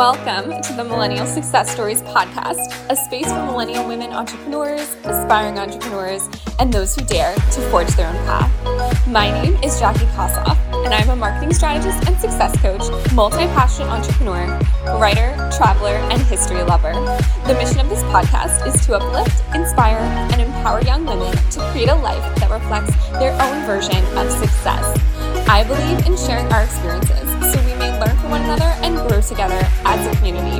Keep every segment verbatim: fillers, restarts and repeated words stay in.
Welcome to the Millennial Success Stories podcast, a space for millennial women entrepreneurs, aspiring entrepreneurs, and those who dare to forge their own path. My name is Jackie Kossoff, and I'm a marketing strategist and success coach, multi-passionate entrepreneur, writer, traveler, and history lover. The mission of this podcast is to uplift, inspire, and empower young women to create a life that reflects their own version of success. I believe in sharing our experiences so we may learn from one another and grow together as a community.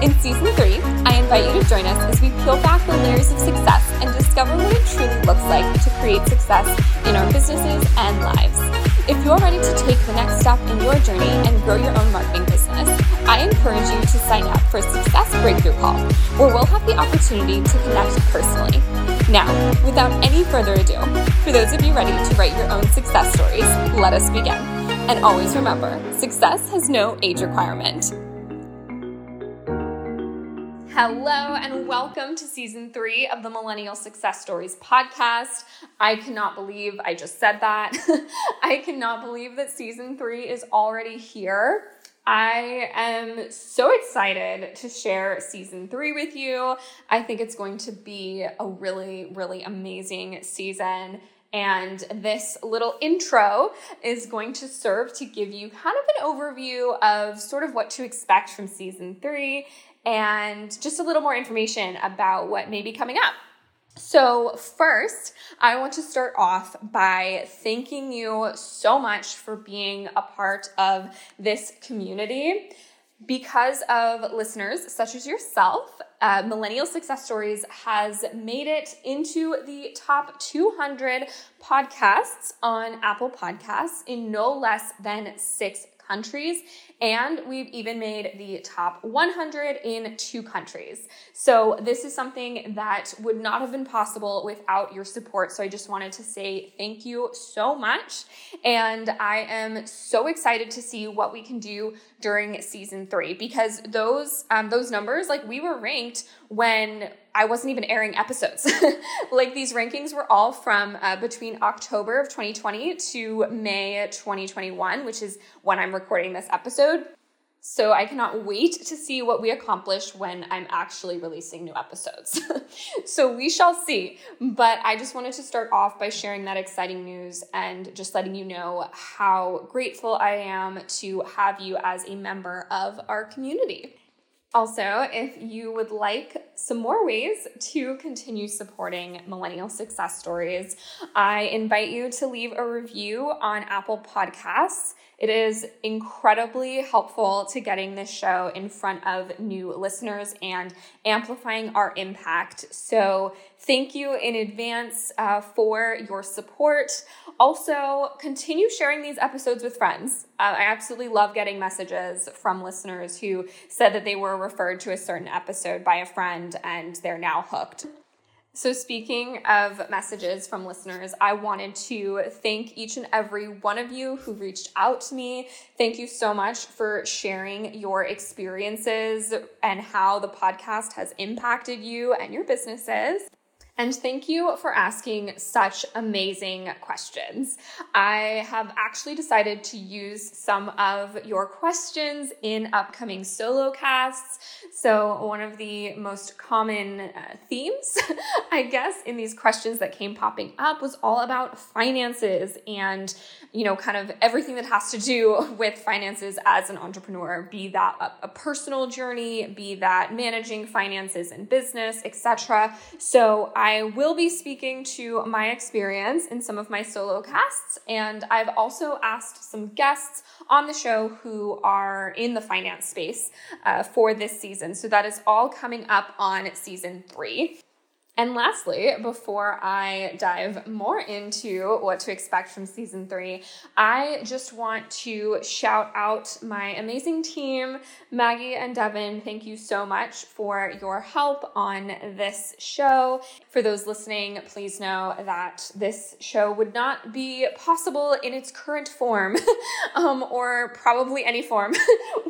In season three, I invite you to join us as we peel back the layers of success and discover what it truly looks like to create success in our businesses and lives. If you're ready to take the next step in your journey and grow your own marketing business, I encourage you to sign up for a Success Breakthrough Call, where we'll have the opportunity to connect personally. Now, without any further ado, for those of you ready to write your own success stories, let us begin. And always remember, success has no age requirement. Hello and welcome to season three of the Millennial Success Stories podcast. I cannot believe I just said that. I cannot believe that season three is already here. I am so excited to share season three with you. I think it's going to be a really, really amazing season. And this little intro is going to serve to give you kind of an overview of sort of what to expect from season three and just a little more information about what may be coming up. So first, I want to start off by thanking you so much for being a part of this community. Because of listeners such as yourself, uh, Millennial Success Stories has made it into the top two hundred podcasts on Apple Podcasts in no less than six countries, and we've even made the top one hundred in two countries. So this is something that would not have been possible without your support. So I just wanted to say thank you so much, and I am so excited to see what we can do during season three, because those um, those numbers, like, we were ranked when I wasn't even airing episodes. Like, these rankings were all from uh, between October of twenty twenty to May twenty twenty-one, which is when I'm recording this episode. So I cannot wait to see what we accomplish when I'm actually releasing new episodes. So we shall see. But I just wanted to start off by sharing that exciting news and just letting you know how grateful I am to have you as a member of our community. Also, if you would like some more ways to continue supporting Millennial Success Stories, I invite you to leave a review on Apple Podcasts. It is incredibly helpful to getting this show in front of new listeners and amplifying our impact. So thank you in advance uh, for your support. Also, continue sharing these episodes with friends. Uh, I absolutely love getting messages from listeners who said that they were referred to a certain episode by a friend and they're now hooked. So speaking of messages from listeners, I wanted to thank each and every one of you who reached out to me. Thank you so much for sharing your experiences and how the podcast has impacted you and your businesses. And thank you for asking such amazing questions. I have actually decided to use some of your questions in upcoming solo casts. So one of the most common uh, themes, I guess, in these questions that came popping up was all about finances and, you know, kind of everything that has to do with finances as an entrepreneur, be that a, a personal journey, be that managing finances and business, et cetera. So I I will be speaking to my experience in some of my solo casts, and I've also asked some guests on the show who are in the finance space uh, for this season. So that is all coming up on season three. And lastly, before I dive more into what to expect from season three, I just want to shout out my amazing team, Maggie and Devin. Thank you so much for your help on this show. For those listening, please know that this show would not be possible in its current form, um, or probably any form,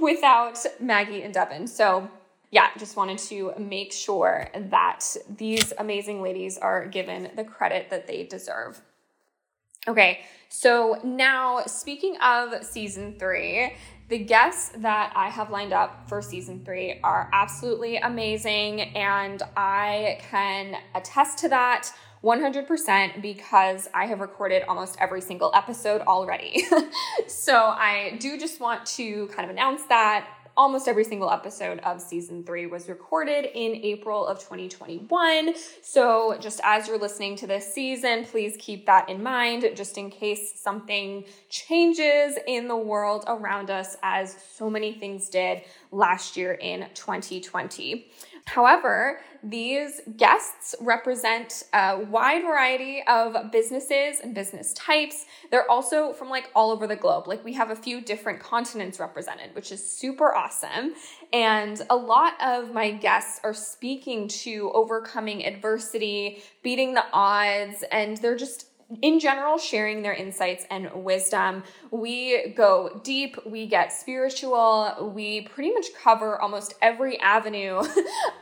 without Maggie and Devin. So yeah, just wanted to make sure that these amazing ladies are given the credit that they deserve. Okay, so now speaking of season three, the guests that I have lined up for season three are absolutely amazing, and I can attest to that one hundred percent because I have recorded almost every single episode already. So I do just want to kind of announce that almost every single episode of season three was recorded in April of twenty twenty-one. So just as you're listening to this season, please keep that in mind just in case something changes in the world around us, as so many things did last year in twenty twenty. However, these guests represent a wide variety of businesses and business types. They're also from like all over the globe. Like we have a few different continents represented, which is super awesome. And a lot of my guests are speaking to overcoming adversity, beating the odds, and they're just in general, sharing their insights and wisdom. We go deep, we get spiritual, we pretty much cover almost every avenue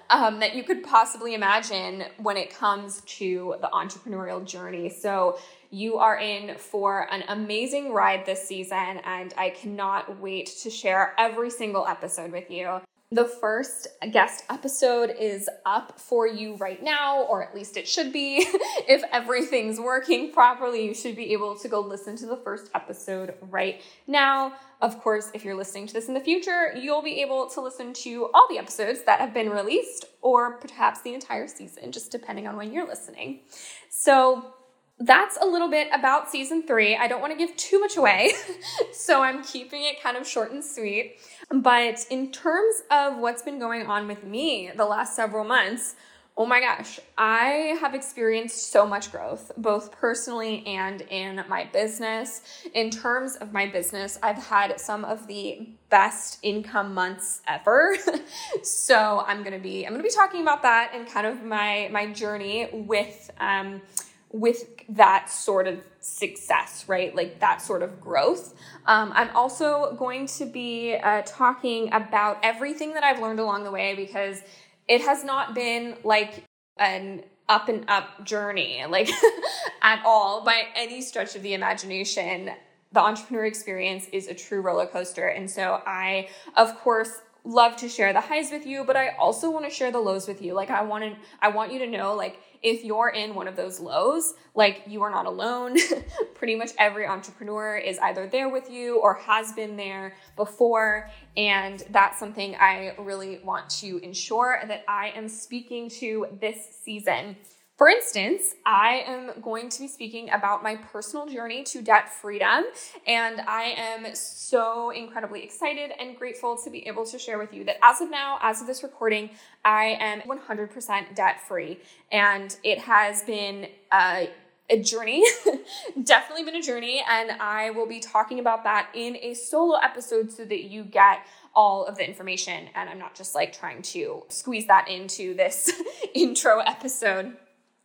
um, that you could possibly imagine when it comes to the entrepreneurial journey. So you are in for an amazing ride this season, and I cannot wait to share every single episode with you. The first guest episode is up for you right now, or at least it should be. If everything's working properly, you should be able to go listen to the first episode right now. Of course, if you're listening to this in the future, you'll be able to listen to all the episodes that have been released, or perhaps the entire season, just depending on when you're listening. So that's a little bit about season three. I don't want to give too much away, so I'm keeping it kind of short and sweet. But in terms of what's been going on with me the last several months, oh my gosh, I have experienced so much growth, both personally and in my business. In terms of my business, I've had some of the best income months ever. So I'm going to be, I'm going to be talking about that and kind of my, my journey with, um, with that sort of success, right? Like that sort of growth. Um, I'm also going to be uh, talking about everything that I've learned along the way, because it has not been like an up and up journey, like at all, by any stretch of the imagination. The entrepreneur experience is a true roller coaster. And so I, of course, love to share the highs with you, but I also want to share the lows with you. Like I want to, I want you to know, like, if you're in one of those lows, like you are not alone. Pretty much every entrepreneur is either there with you or has been there before. And that's something I really want to ensure that I am speaking to this season. For instance, I am going to be speaking about my personal journey to debt freedom, and I am so incredibly excited and grateful to be able to share with you that as of now, as of this recording, I am one hundred percent debt free, and it has been a, a journey, definitely been a journey, and I will be talking about that in a solo episode so that you get all of the information, and I'm not just like trying to squeeze that into this intro episode.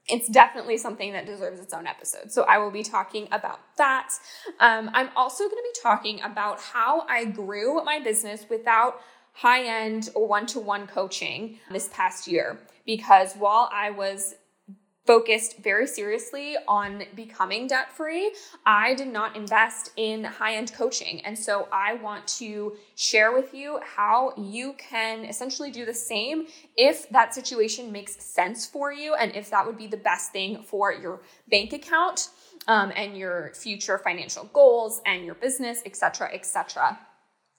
It's definitely something that deserves its own episode. So I will be talking about that. Um, I'm also going to be talking about how I grew my business without high-end one-to-one coaching this past year, because while I was focused very seriously on becoming debt-free, I did not invest in high-end coaching. And so I want to share with you how you can essentially do the same if that situation makes sense for you, and if that would be the best thing for your bank account, um, and your future financial goals and your business, et cetera, et cetera.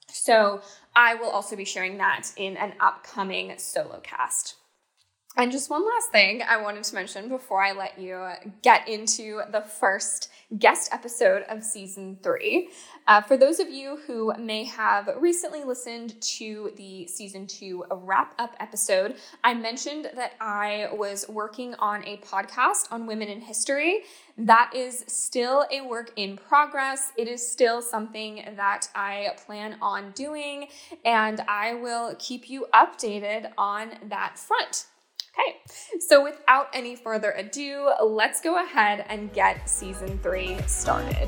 So I will also be sharing that in an upcoming solo cast. And just one last thing I wanted to mention before I let you get into the first guest episode of season three. Uh, for those of you who may have recently listened to the season two wrap-up episode, I mentioned that I was working on a podcast on women in history. That is still a work in progress. It is still something that I plan on doing, and I will keep you updated on that front. Okay, so without any further ado, let's go ahead and get season three started.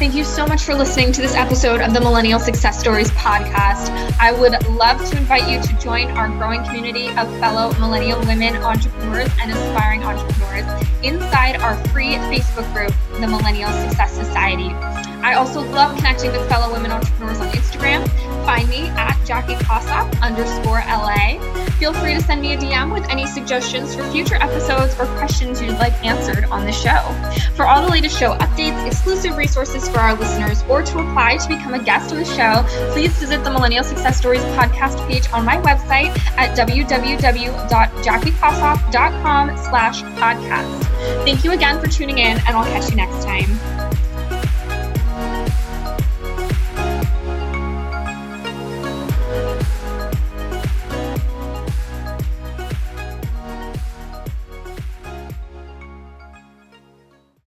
So Thank you so much for listening to this episode of the Millennial Success Stories podcast. I would love to invite you to join our growing community of fellow millennial women entrepreneurs and aspiring entrepreneurs inside our free Facebook group, the Millennial Success Society. I also love connecting with fellow women entrepreneurs on Instagram. Find me at Jackie Kossoff underscore LA. Feel free to send me a D M with any suggestions for future episodes or questions you'd like answered on the show. For all the latest show updates, exclusive resources for our listeners, or to apply to become a guest on the show, please visit the Millennial Success Stories podcast page on my website at w w w dot jackie kossoff dot com slash podcast. Thank you again for tuning in, and I'll catch you next time.